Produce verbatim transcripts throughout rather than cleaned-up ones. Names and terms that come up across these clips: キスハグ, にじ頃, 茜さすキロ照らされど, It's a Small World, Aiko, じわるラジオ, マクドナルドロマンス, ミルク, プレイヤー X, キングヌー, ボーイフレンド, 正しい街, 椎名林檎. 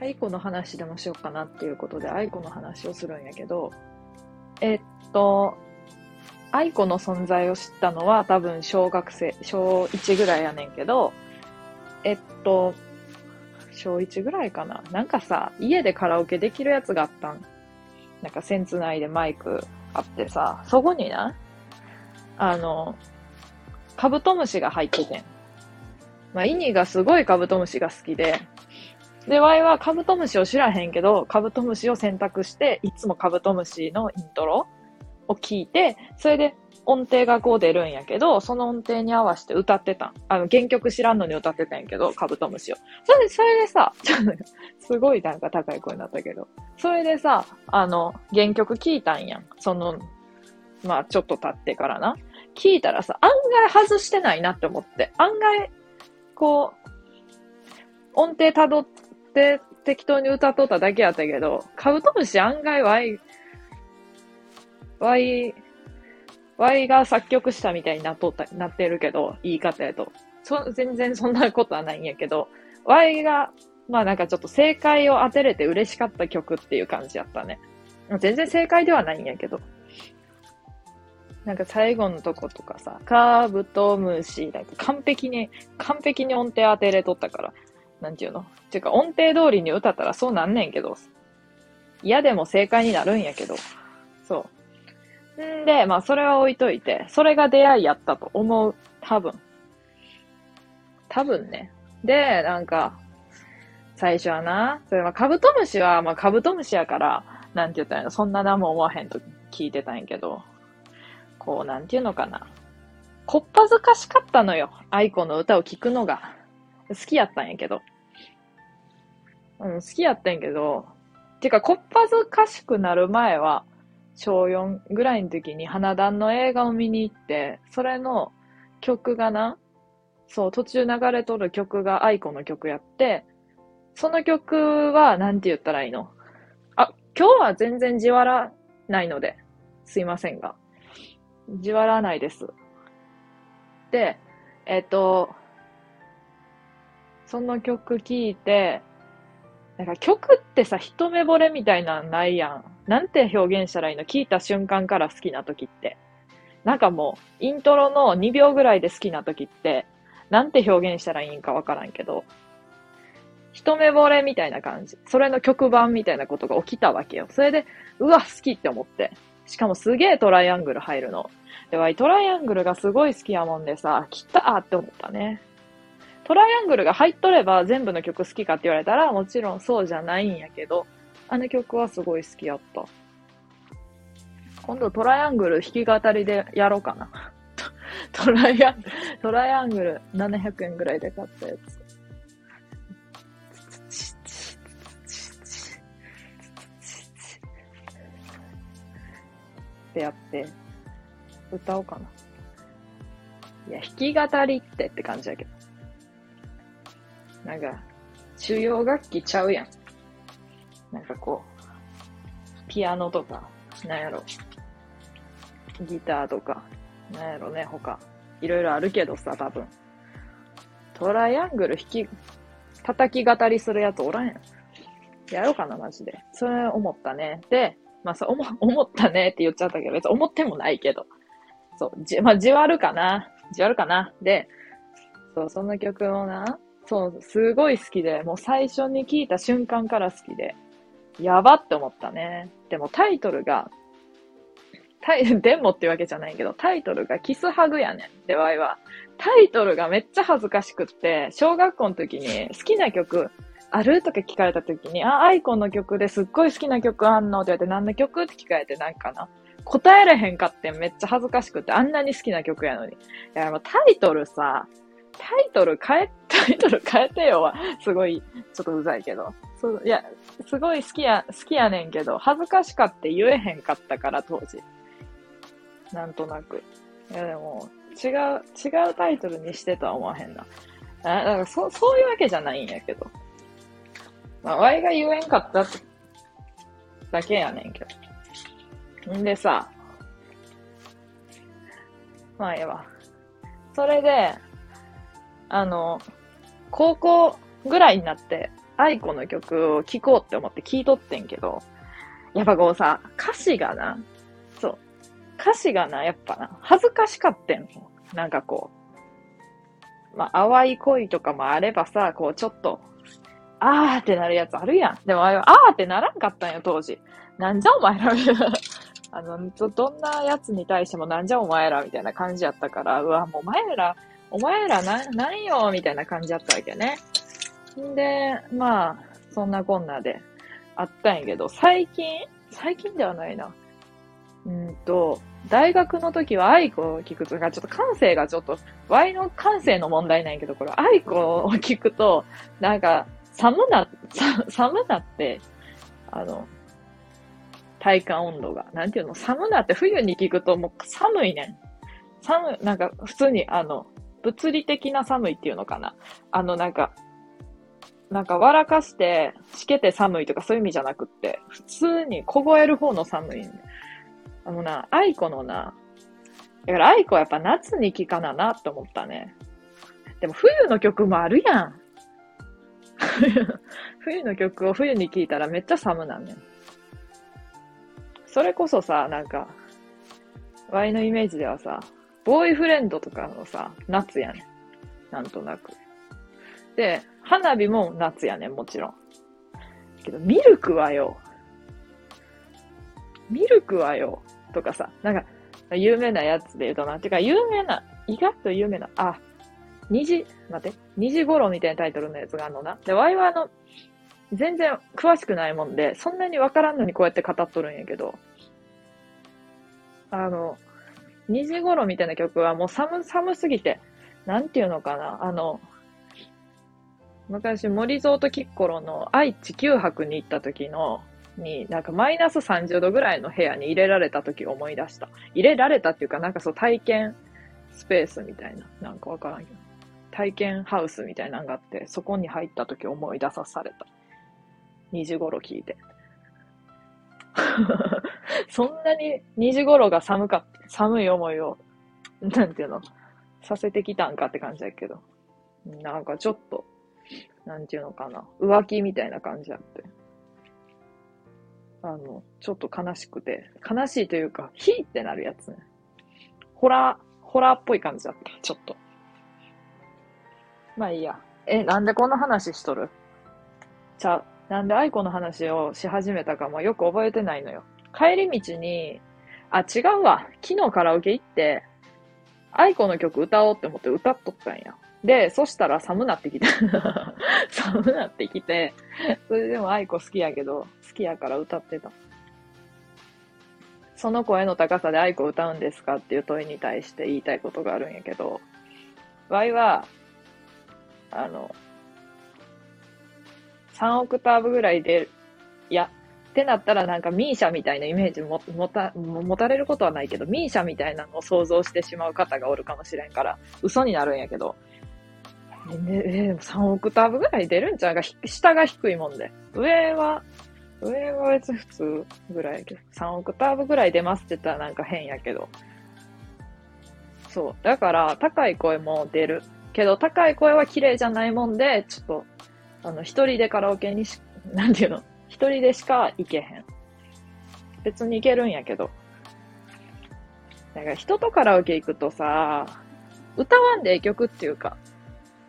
アイコの話でもしようかなっていうことでアイコの話をするんやけど、えっとアイコの存在を知ったのは多分小学生小いちぐらいやねんけど、えっと小いちぐらいかな、なんかさ家でカラオケできるやつがあったん、なんかセンツ内でマイクあってさ、そこになあのカブトムシが入っててん、まあイニがすごいカブトムシが好きで。で、ワイはカブトムシを知らへんけど、カブトムシを選択して、いつもカブトムシのイントロを聞いて、それで音程がこう出るんやけど、その音程に合わせて歌ってたん。あの、原曲知らんのに歌ってたんやけど、カブトムシを。それで、それでさ、ちょっと、すごいなんか高い声になったけど、それでさ、あの、原曲聞いたんやん。その、まあ、ちょっと経ってからな。聞いたらさ、案外外してないなって思って、案外、こう、音程辿って、で適当に歌っとっただけやったけど、カブトムシ案外ワイワイワイが作曲したみたいになっとったなってるけど、言い方やとそ全然そんなことはないんやけど、ワイがまあなんかちょっと正解を当てれて嬉しかった曲っていう感じやったね。全然正解ではないんやけど、なんか最後のとことかさ、カブトムシなんか完璧に完璧に音程当てれとったから、なんていうの？てか音程通りに歌ったらそうなんねんけど、嫌でも正解になるんやけど、そう。んで、まあそれは置いといて、それが出会いやったと思う。多分。多分ね。で、なんか、最初はな、それはカブトムシは、まあカブトムシやから、なんて言ったらいいの？そんな何も思わへんと聞いてたんやけど、こう、なんていうのかな。こっぱずかしかったのよ。アイコの歌を聴くのが。好きやったんやけど。うん、好きやったんやけど、てか、こっぱずかしくなる前は、小よんぐらいの時に花壇の映画を見に行って、それの曲がな、そう、途中流れとる曲がアイコの曲やって、その曲は、なんて言ったらいいの？あ、今日は全然地笑ないので、すいませんが。地笑わないです。で、えっと、その曲聴いて、なんか曲ってさ、一目惚れみたいなんないやん。なんて表現したらいいの？聴いた瞬間から好きな時って。なんかもう、イントロのにびょうぐらいで好きな時って、なんて表現したらいいんかわからんけど、一目惚れみたいな感じ。それの曲版みたいなことが起きたわけよ。それで、うわ、好きって思って。しかもすげえトライアングル入るの。で、わい、トライアングルがすごい好きやもんでさ、来たーって思ったね。トライアングルが入っとれば全部の曲好きかって言われたらもちろんそうじゃないんやけど、あの曲はすごい好きやった。今度トライアングル弾き語りでやろうかな。トライアングル、トライアングルななひゃくえんぐらいで買ったやつ。ってやって歌おうかな。いや、弾き語りってって感じだけど。なんか、主要楽器ちゃうやん。なんかこう、ピアノとか、なんやろ、ギターとか、なんやろね、他、いろいろあるけどさ、多分。トライアングル弾き、叩き語りするやつおらんやん。やろうかな、マジで。それ思ったね。で、まあさ、思、思ったねって言っちゃったけど、別に思ってもないけど。そう、じ、まあ、じわるかな。じわるかな。で、そう、その曲をな、そう、すごい好きで、もう最初に聴いた瞬間から好きで、やばって思ったね。でもタイトルが、タイ、でもっていうわけじゃないけど、タイトルがキスハグやねん。で、わいは。タイトルがめっちゃ恥ずかしくって、小学校の時に好きな曲あるとか聞かれた時に、あ、アイコの曲ですっごい好きな曲あんのって言われて、何の曲って聞かれて、なんかな。答えれへんかってめっちゃ恥ずかしくって、あんなに好きな曲やのに。いや、もうタイトルさ、タイトル変え、タイトル変えてよは、すごい、ちょっとうざいけど。そう、いや、すごい好きや、好きやねんけど、恥ずかしかって言えへんかったから、当時。なんとなく。いや、でも、違う、違うタイトルにしてとは思わへんな。あ、だから、そ、そういうわけじゃないんやけど。まあ、ワイが言えんかっただけやねんけど。んでさ、まあええわ。それで、あの、高校ぐらいになって、アイコの曲を聴こうって思って聴いとってんけど、やっぱこうさ、歌詞がな、そう、歌詞がな、やっぱな、恥ずかしかってんの。なんかこう、まあ、淡い恋とかもあればさ、こうちょっと、あーってなるやつあるやん。でもあれは、あーってならんかったんよ、当時。なんじゃお前ら、みたいな。あの、どんなやつに対してもなんじゃお前ら、みたいな感じやったから、うわ、もうお前ら、お前らな、なんよ、みたいな感じやったわけね。んで、まあ、そんなこんなであったんやけど、最近最近ではないな。うんと、大学の時は愛子を聞くとか、ちょっと感性がちょっと、ワイの感性の問題なんやけど、これ、愛子を聞くと、なんか、寒な、寒なって、あの、体感温度が。なんていうの、寒なって冬に聞くともう寒いねん。寒、なんか普通にあの、物理的な寒いっていうのかな。あのなんか、なんか笑かして、しけて寒いとかそういう意味じゃなくって、普通に凍える方の寒い、ね。あのな、愛子のな、だから愛子はやっぱ夏に聞かななって思ったね。でも冬の曲もあるやん。冬の曲を冬に聴いたらめっちゃ寒なんねん。それこそさ、なんか、ワイのイメージではさ、ボーイフレンドとかのさ、夏やねん。なんとなく。で、花火も夏やねん、もちろん。けど、ミルクはよ。ミルクはよ。とかさ、なんか、有名なやつで言うとな。てか、有名な、意外と有名な、あ、にじ、待って、にじ頃みたいなタイトルのやつがあるのな。で、ワイはあの、全然詳しくないもんで、そんなにわからんのにこうやって語っとるんやけど、あの、にじ頃みたいな曲はもう寒、寒すぎて、なんていうのかな、あの、昔森蔵とキッコロの愛地球博に行った時の、に、なんかマイナスさんじゅうどぐらいの部屋に入れられた時を思い出した。入れられたっていうか、なんかそう体験スペースみたいな、なんかわからんけど。体験ハウスみたいなのがあって、そこに入った時思い出さされた。にじ頃聞いて。そんなににじ頃が寒かった、寒い思いを、なんていうの、させてきたんかって感じだけど。なんかちょっと、なんていうのかな、浮気みたいな感じだって。あの、ちょっと悲しくて、悲しいというか、ヒーってなるやつね。ホラー、ホラーっぽい感じだった、ちょっと。まあいいや。え、なんでこんな話しとる？ちゃう。なんで愛子の話をし始めたかもよく覚えてないのよ。帰り道に、あ、違うわ。昨日カラオケ行って、愛子の曲歌おうって思って歌っとったんや。で、そしたら寒なってきて。寒なってきて。それでも愛子好きやけど、好きやから歌ってた。その声の高さで愛子歌うんですかっていう問いに対して言いたいことがあるんやけど、ワイは、あの、さんオクターブぐらいで、いや、ってなったらなんかミーシャみたいなイメージも、もた、持たれることはないけど、ミーシャみたいなのを想像してしまう方がおるかもしれんから、嘘になるんやけど、ね、さんオクターブぐらい出るんちゃうか、下が低いもんで。上は、上は別に普通ぐらいやけど、さんオクターブぐらい出ますって言ったらなんか変やけど。そう。だから、高い声も出る。けど、高い声は綺麗じゃないもんで、ちょっと、あの、一人でカラオケにし、なんていうの、一人でしか行けへん。別に行けるんやけど。なんか、人とカラオケ行くとさ、歌わんでええ曲っていうか、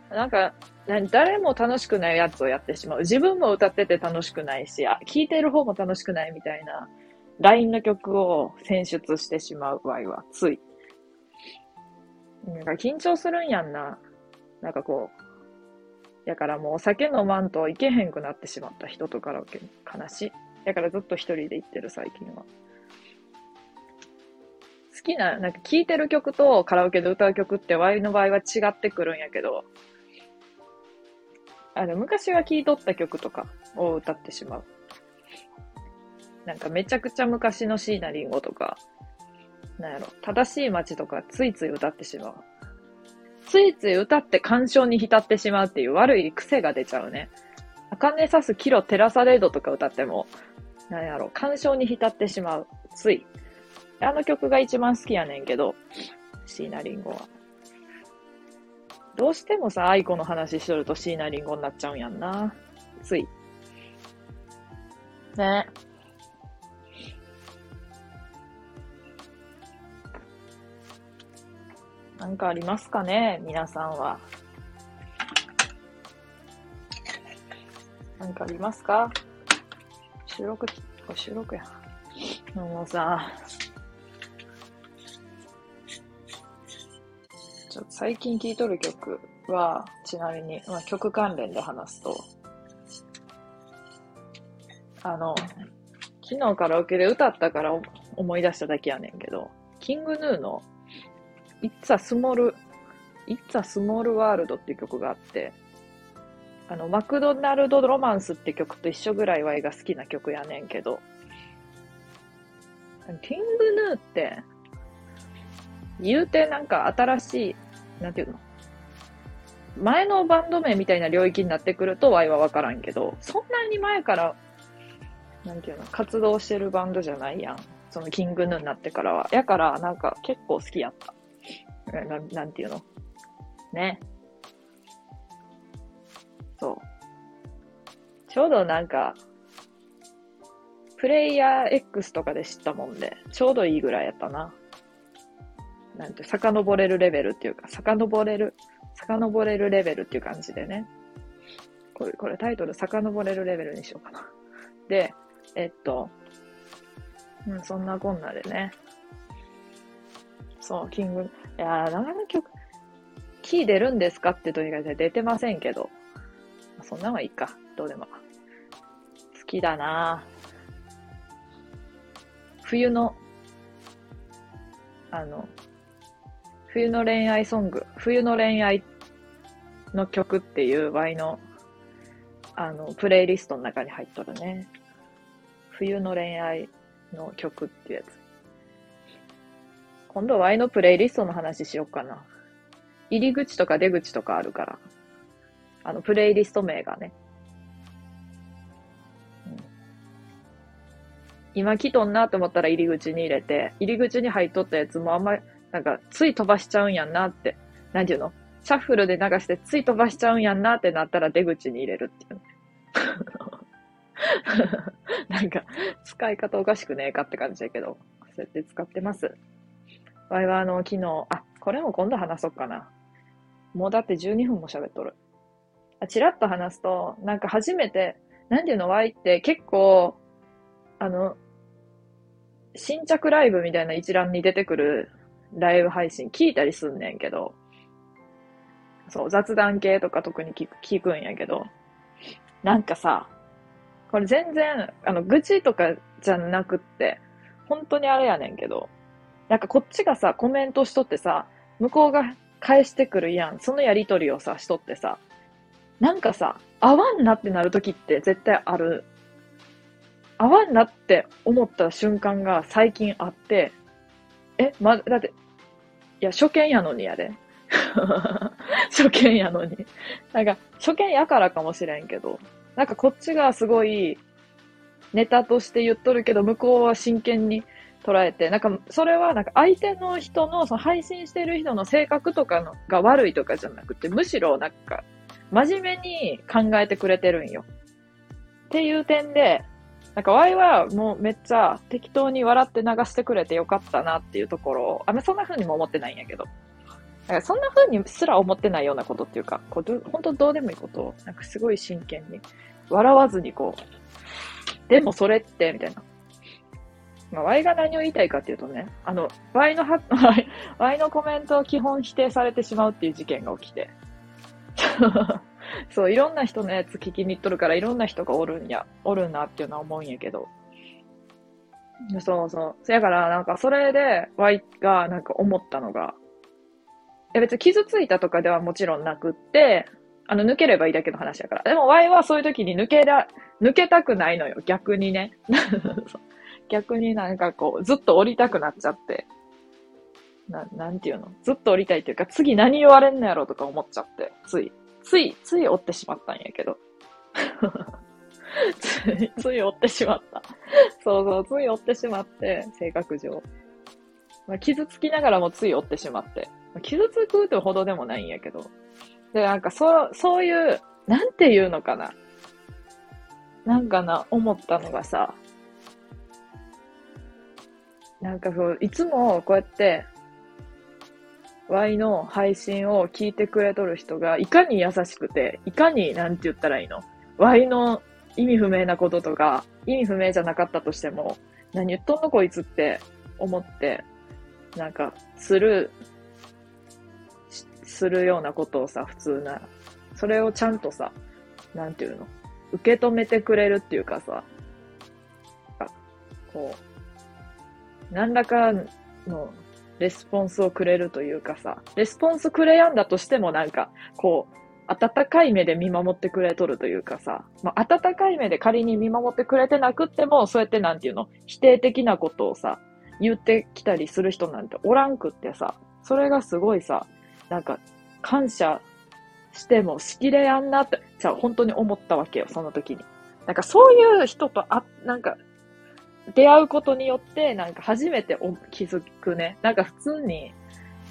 なんか、誰も楽しくないやつをやってしまう。自分も歌ってて楽しくないし、あ、聴いてる方も楽しくないみたいな、ライン の曲を選出してしまう場合は、つい。なんか緊張するんやんな。なんかこう。だからもうお酒飲まんといけへんくなってしまった人とカラオケ。悲しい。だからずっと一人で行ってる最近は。好きな、なんか聴いてる曲とカラオケで歌う曲ってワイの場合は違ってくるんやけど。あの、昔は聴いとった曲とかを歌ってしまう。なんかめちゃくちゃ昔の椎名林檎とか、なんやろ、正しい街とかついつい歌ってしまう。ついつい歌って感傷に浸ってしまうっていう悪い癖が出ちゃうね。茜さすキロ照らされどとか歌っても、なんやろ、感傷に浸ってしまう。つい。あの曲が一番好きやねんけど、椎名林檎は。どうしてもさ、愛子の話しとると椎名林檎になっちゃうんやんな。つい。ね。なんかありますかね、皆さんは。なんかありますか？収録、収録や。もうさ、ちょっと最近聴いとる曲は、ちなみに、まあ、曲関連で話すと、あの、昨日カラオケで歌ったから思い出しただけやねんけど、キングヌーの It's a Small, It's a Small World っていう曲があって、あの、マクドナルドロマンスって曲と一緒ぐらいワイが好きな曲やねんけど、キングヌーって、言うてなんか新しい、なんていうの？前のバンド名みたいな領域になってくるとワイはわからんけど、そんなに前から、なんていうの、活動してるバンドじゃないやん。そのキングヌーになってからは。やから、なんか結構好きやった。な、なんていうの？ね。そう。ちょうどなんか、プレイヤー X とかで知ったもんで、ちょうどいいぐらいやったな。なんて、遡れるレベルっていうか、遡れる、遡れるレベルっていう感じでね。これ、これタイトル、遡れるレベルにしようかな。で、えっと、うん、そんなこんなでね。そう、キング、いやー、長野曲、キー出るんですかってとにかく出てませんけど、そんなんはいいか、どうでも。好きだなぁ。冬の、あの、冬の恋愛ソング、冬の恋愛の曲っていうワイの、あの、プレイリストの中に入っとるね。冬の恋愛の曲っていうやつ。今度ワイのプレイリストの話しよっかな。入り口とか出口とかあるから。あの、プレイリスト名がね。今来とんなと思ったら入り口に入れて、入り口に入っとったやつもあんま、なんか、つい飛ばしちゃうんやんなって、なんていうの？シャッフルで流してつい飛ばしちゃうんやんなってなったら出口に入れるっていう。なんか、使い方おかしくねえかって感じだけど、そうやって使ってます。わいはあの、昨日、あ、これも今度話そうかな。もうだってじゅうにふんも喋っとる。あ、ちらっと話すと、なんか初めて、なんていうの？わいって結構、あの、新着ライブみたいな一覧に出てくるライブ配信聞いたりすんねんけど、そう、雑談系とか特に聞く、聞くんやけど、なんかさ、これ全然、あの、愚痴とかじゃなくって、本当にあれやねんけど、なんかこっちがさ、コメントしとってさ、向こうが返してくるやん、そのやりとりをさ、しとってさ、なんかさ、合わんなってなるときって絶対ある。合わんなって思った瞬間が最近あって、え、ま、だって、いや、初見やのにやで。初見やのに。なんか、初見やからかもしれんけど、なんかこっちがすごいネタとして言っとるけど、向こうは真剣に捉えて、なんか、それはなんか相手の人の、その配信してる人の性格とかのが悪いとかじゃなくて、むしろなんか、真面目に考えてくれてるんよ。っていう点で、なんかワイはもうめっちゃ適当に笑って流してくれてよかったなっていうところを、あ、そんな風にも思ってないんやけど、なんかそんな風にすら思ってないようなことっていうか、こう本当どうでもいいことを、なんかすごい真剣に、笑わずにこう、でもそれって、みたいな。まあ、ワイが何を言いたいかっていうとね、あの、ワイのは、ワイのコメントを基本否定されてしまうっていう事件が起きて、そう、いろんな人のやつ聞きに行っとるから、いろんな人がおるんや、おるなっていうのは思うんやけど。そうそう。そやから、なんかそれで、ワイがなんか思ったのが、いや別に傷ついたとかではもちろんなくって、あの、抜ければいいだけの話やから。でもワイはそういう時に抜けら、抜けたくないのよ、逆にね。逆になんかこう、ずっと降りたくなっちゃって。な、なんていうの？ずっと降りたいっていうか、次何言われんのやろとか思っちゃって、つい。つい、つい追ってしまったんやけど。つい、つい追ってしまった。そうそう、つい追ってしまって、性格上。まあ、傷つきながらもつい追ってしまって、まあ、傷つくってほどでもないんやけど、で、なんかそう、そういう、なんていうのかな。なんかな、思ったのがさ、なんかそう、いつもこうやって、Y の配信を聞いてくれとる人が、いかに優しくて、いかに、なんて言ったらいいの？ Y の意味不明なこととか、意味不明じゃなかったとしても、何言っとんのこいつって思って、なんか、スルー、するようなことをさ、普通なら。それをちゃんとさ、なんていうの？受け止めてくれるっていうかさ、こう、何らかの、レスポンスをくれるというかさ、レスポンスくれやんだとしてもなんか、こう、温かい目で見守ってくれとるというかさ、まあ、温かい目で仮に見守ってくれてなくっても、そうやってなんていうの、否定的なことをさ、言ってきたりする人なんておらんくってさ、それがすごいさ、なんか、感謝してもしきれやんなって、じゃあ本当に思ったわけよ、その時に。なんかそういう人と、あ、なんか、出会うことによって、なんか初めて気づくね。なんか普通に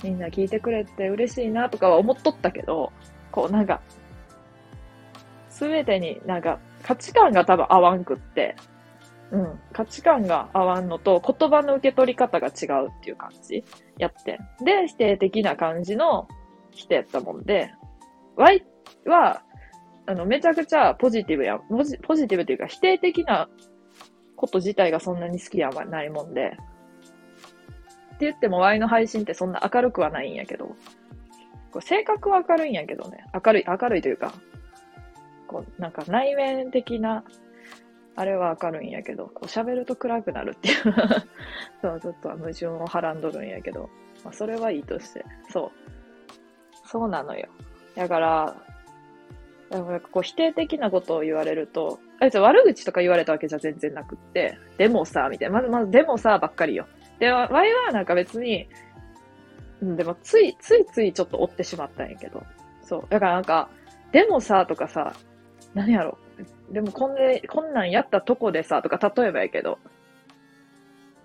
みんな聞いてくれて嬉しいなとかは思っとったけど、こうなんか、すべてになんか価値観が多分合わんくって、うん、価値観が合わんのと言葉の受け取り方が違うっていう感じやって。で、否定的な感じの否定やったもんで、Y は、あの、めちゃくちゃポジティブや、ポジ、ポジティブというか否定的なこと自体がそんなに好きではないもんで。って言っても Y の配信ってそんな明るくはないんやけど。こう性格は明るいんやけどね。明るい、明るいというか、こう、なんか内面的な、あれは明るいんやけど、こう喋ると暗くなるっていう。そう、ちょっと矛盾をはらんどるんやけど。まあ、それはいいとして。そう。そうなのよ。だから、でもなんかこう否定的なことを言われると、悪口とか言われたわけじゃ全然なくって、でもさ、みたいな。まずまずでもさばっかりよ。で、ワイはなんか別に、でもつい、ついついちょっと追ってしまったんやけど。そう。だからなんか、でもさとかさ、何やろ。でもこんで、こんなんやったとこでさとか、例えばやけど、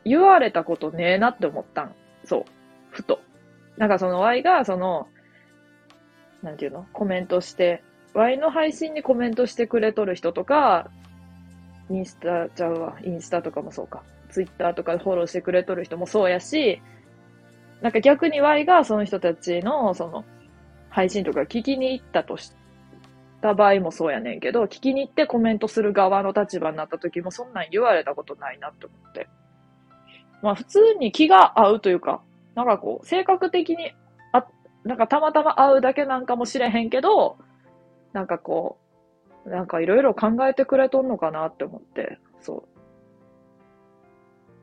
言われたことねえなって思ったん。そう。ふと。なんかそのワイが、その、なんていうの？コメントして、ワイの配信にコメントしてくれとる人とか、インスタちゃうわ、インスタとかもそうか、ツイッターとかでフォローしてくれとる人もそうやし、なんか逆にワイがその人たちのその配信とか聞きに行ったとした場合もそうやねんけど、聞きに行ってコメントする側の立場になった時もそんなん言われたことないなって思って。まあ普通に気が合うというか、なんかこう性格的にあ、なんかたまたま合うだけなんかもしれへんけど、なんかこう、なんかいろいろ考えてくれとんのかなって思って、そ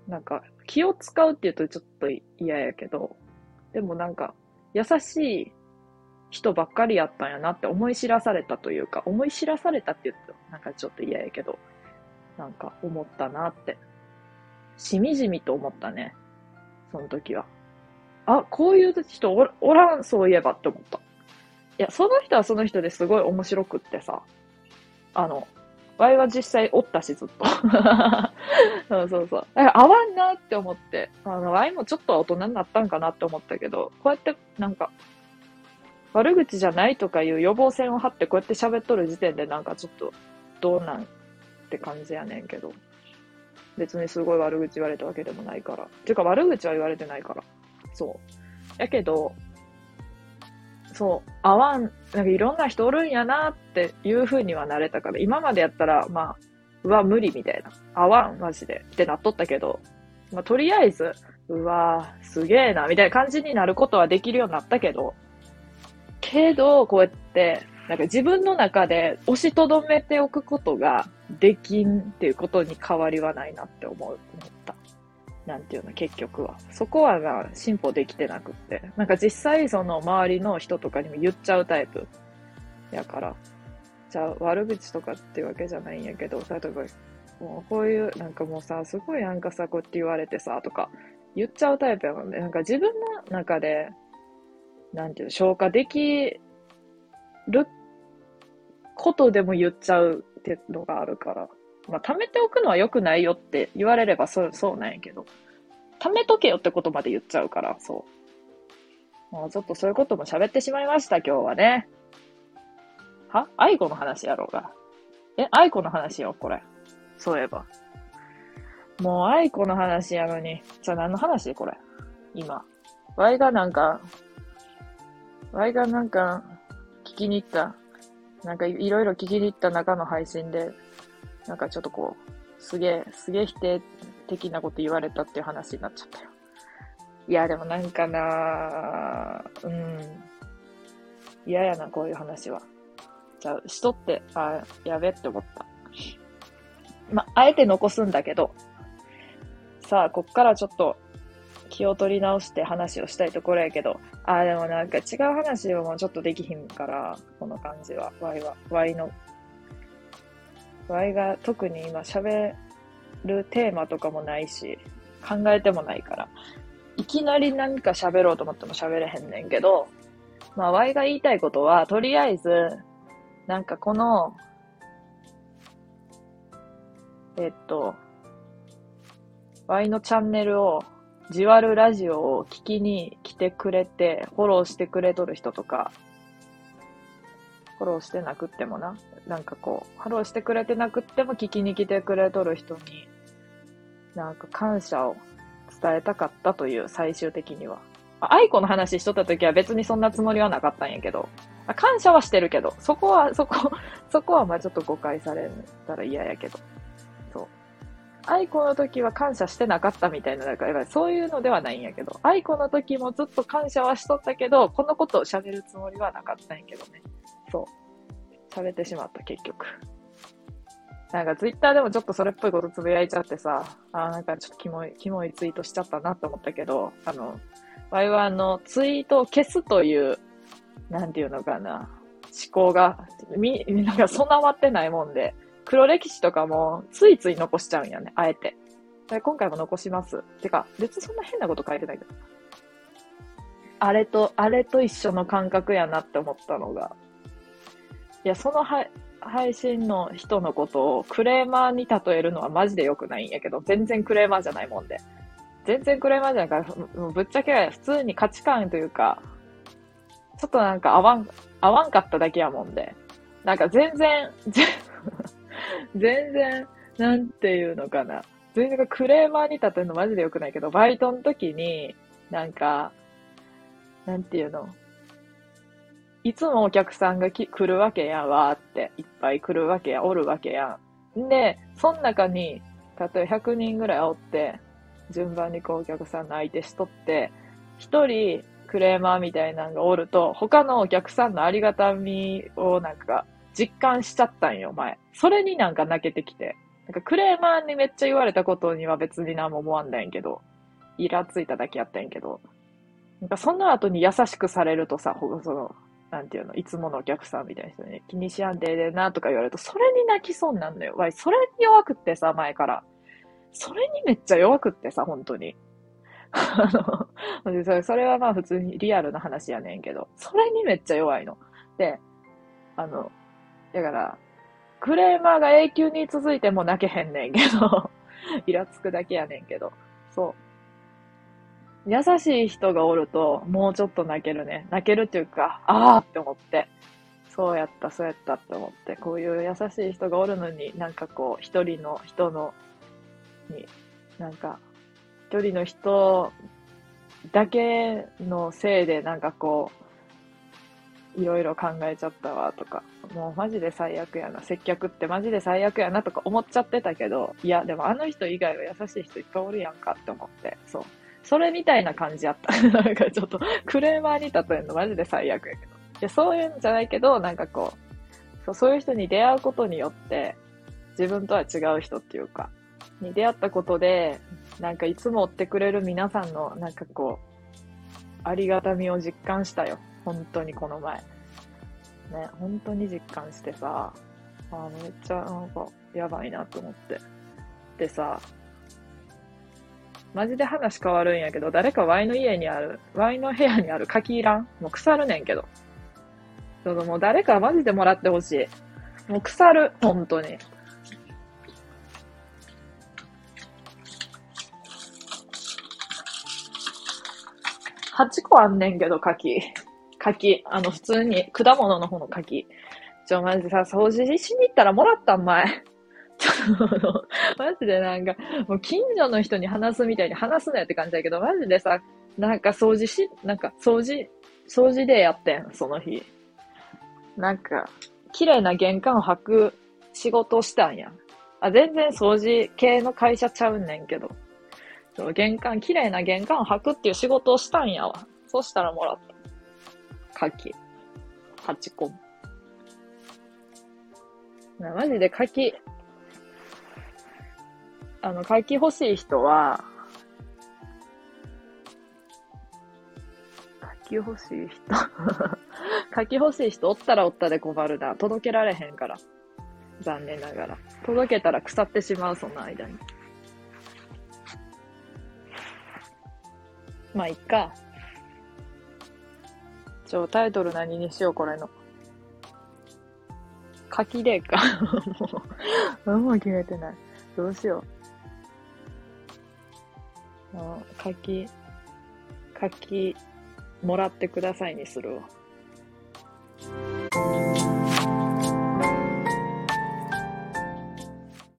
う。なんか気を使うって言うとちょっと嫌やけど、でもなんか優しい人ばっかりやったんやなって思い知らされたというか、思い知らされたって言うとなんかちょっと嫌やけど、なんか思ったなって。しみじみと思ったね。その時は。あ、こういう人 お, おらん、そういえばって思った。いや、その人はその人ですごい面白くってさ。あの、ワイは実際おったし、ずっと。そうそうそう。合わんなって思って。あの、ワイもちょっと大人になったんかなって思ったけど、こうやってなんか、悪口じゃないとかいう予防線を張ってこうやって喋っとる時点でなんかちょっと、どうなんって感じやねんけど。別にすごい悪口言われたわけでもないから。ていうか悪口は言われてないから。そう。やけど、そう、合わん、なんかいろんな人おるんやなっていう風にはなれたから、今までやったら、まあ、うわ、無理みたいな。合わん、マジで。ってなっとったけど、まあ、とりあえず、うわ、すげえな、みたいな感じになることはできるようになったけど、けど、こうやって、なんか自分の中で押しとどめておくことができんっていうことに変わりはないなって思う、思った。なんていうの、結局は。そこはな、進歩できてなくって。なんか実際その周りの人とかにも言っちゃうタイプ。やから。じゃあ悪口とかっていうわけじゃないんやけど、例えば、もうこういう、なんかもうさ、すごいなんかさ、こうやって言われてさ、とか、言っちゃうタイプやもんね。なんか自分の中で、なんていうの、消化できることでも言っちゃうっていうのがあるから。まあ、貯めておくのは良くないよって言われればそ、そうなんやけど、貯めとけよってことまで言っちゃうから、そう。もうちょっとそういうことも喋ってしまいました、今日はね。は？愛子の話やろうが。え、愛子の話よ、これ。そういえば。もう愛子の話やのに。じゃあ何の話これ。今。ワイがなんか、ワイがなんか、聞きに行った、なんかいろいろ聞きに行った中の配信で、なんかちょっとこう、すげえ、すげえ否定的なこと言われたっていう話になっちゃったよ。いや、でもなんかなぁ、うん。嫌やな、こういう話は。じゃあ、しとって、あ、やべって思った。ま、あえて残すんだけど、さあ、こっからちょっと、気を取り直して話をしたいところやけど、あーでもなんか違う話をもうちょっとできひんから、この感じは。Y は、Y の、Y が特に今喋るテーマとかもないし、考えてもないから、いきなりなんか喋ろうと思っても喋れへんねんけど、まあ Y が言いたいことは、とりあえず、なんかこの、えっと、Y のチャンネルを、じわるラジオを聞きに来てくれて、フォローしてくれとる人とか、フォローしてなくってもな、なんかこう、フォローしてくれてなくっても聞きに来てくれとる人に、なんか感謝を伝えたかったという、最終的には。あ、愛子の話しとった時は別にそんなつもりはなかったんやけど、あ、感謝はしてるけど、そこは、そこ、そこはまあちょっと誤解されたら嫌やけど。愛子の時は感謝してなかったみたいな、なんか、やばい、そういうのではないんやけど、愛子の時もずっと感謝はしとったけど、このことを喋るつもりはなかったんやけどね。そう。喋ってしまった、結局。なんか、ツイッターでもちょっとそれっぽいことつぶやいちゃってさ、あーなんかちょっとキモい、キモいツイートしちゃったなと思ったけど、あの、わいはあの、ツイートを消すという、なんていうのかな、思考が、み、なんか備わってないもんで、黒歴史とかもついつい残しちゃうんやね、あえて。今回も残します。てか、別にそんな変なこと書いてないけど。あれと、あれと一緒の感覚やなって思ったのが。いや、そのは配信の人のことをクレーマーに例えるのはマジで良くないんやけど、全然クレーマーじゃないもんで。全然クレーマーじゃないから、もうぶっちゃけ普通に価値観というか、ちょっとなんか合わん、合わんかっただけやもんで。なんか全然、全全然、なんていうのかな。全然クレーマーに例えるのマジで良くないけど、バイトの時に、なんか、なんていうの。いつもお客さんがき来るわけやん、わーって。いっぱい来るわけやん、おるわけやん。で、そん中に、例えばひゃくにんぐらいおって、順番にこうお客さんの相手しとって、一人クレーマーみたいなのがおると、他のお客さんのありがたみをなんか、実感しちゃったんよ、前。それになんか泣けてきて。なんかクレーマーにめっちゃ言われたことには別に何も思わんないんけど、イラついただけやったんやけど、なんかその後に優しくされるとさ、その、なんていうの、いつものお客さんみたいな人に気にしやんでええなとか言われると、それに泣きそうになるのよ。わい、それに弱くってさ、前から。それにめっちゃ弱くってさ、本当に。あの、それはまあ普通にリアルな話やねんけど、それにめっちゃ弱いの。で、あの、だから、クレーマーが永久に続いても泣けへんねんけど、イラつくだけやねんけど、そう。優しい人がおると、もうちょっと泣けるね。泣けるっていうか、あーって思って、そうやった、そうやったって思って、こういう優しい人がおるのに、なんかこう、一人の人の、に、なんか、一人の人だけのせいで、なんかこう、いろいろ考えちゃったわとか、もうマジで最悪やな、接客ってマジで最悪やなとか思っちゃってたけど、いやでもあの人以外は優しい人いっぱいおるやんかって思って、そう、それみたいな感じやった。なんかちょっとクレーマーに例えるのマジで最悪やけど、いやそういうんじゃないけど、なんかこう、そう、そういう人に出会うことによって自分とは違う人っていうかに出会ったことで、なんかいつも追ってくれる皆さんのなんかこうありがたみを実感したよ、本当にこの前。ね、本当に実感してさ、あめっちゃなんかやばいなと思って。でさ、マジで話変わるんやけど、誰か Y の家にある、Y の部屋にある柿いらん？もう腐るねんけど。ちょっともう誰かマジでもらってほしい。もう腐る、本当に。はちこあんねんけど、柿。柿。あの、普通に、果物の方の柿。ちょ、マジでさ、掃除しに行ったらもらったん、前。ちょっと、マジでなんか、もう近所の人に話すみたいに話すなよって感じだけど、マジでさ、なんか掃除し、なんか掃除、掃除でやってん、その日。なんか、綺麗な玄関を履く仕事をしたんや。あ、全然掃除系の会社ちゃうねんけど。そう、玄関、綺麗な玄関を履くっていう仕事をしたんやわ。そしたらもらった。柿。はちこも。な、マジで柿。あの、柿欲しい人は、柿欲しい人柿欲しい人おったらおったで困るな。届けられへんから。残念ながら。届けたら腐ってしまう、その間に。まあ、いっか。ちょ、タイトル何にしよう、これの。柿でか。もう、何も決めてない。どうしよう。あ、柿、柿、もらってくださいにするわ。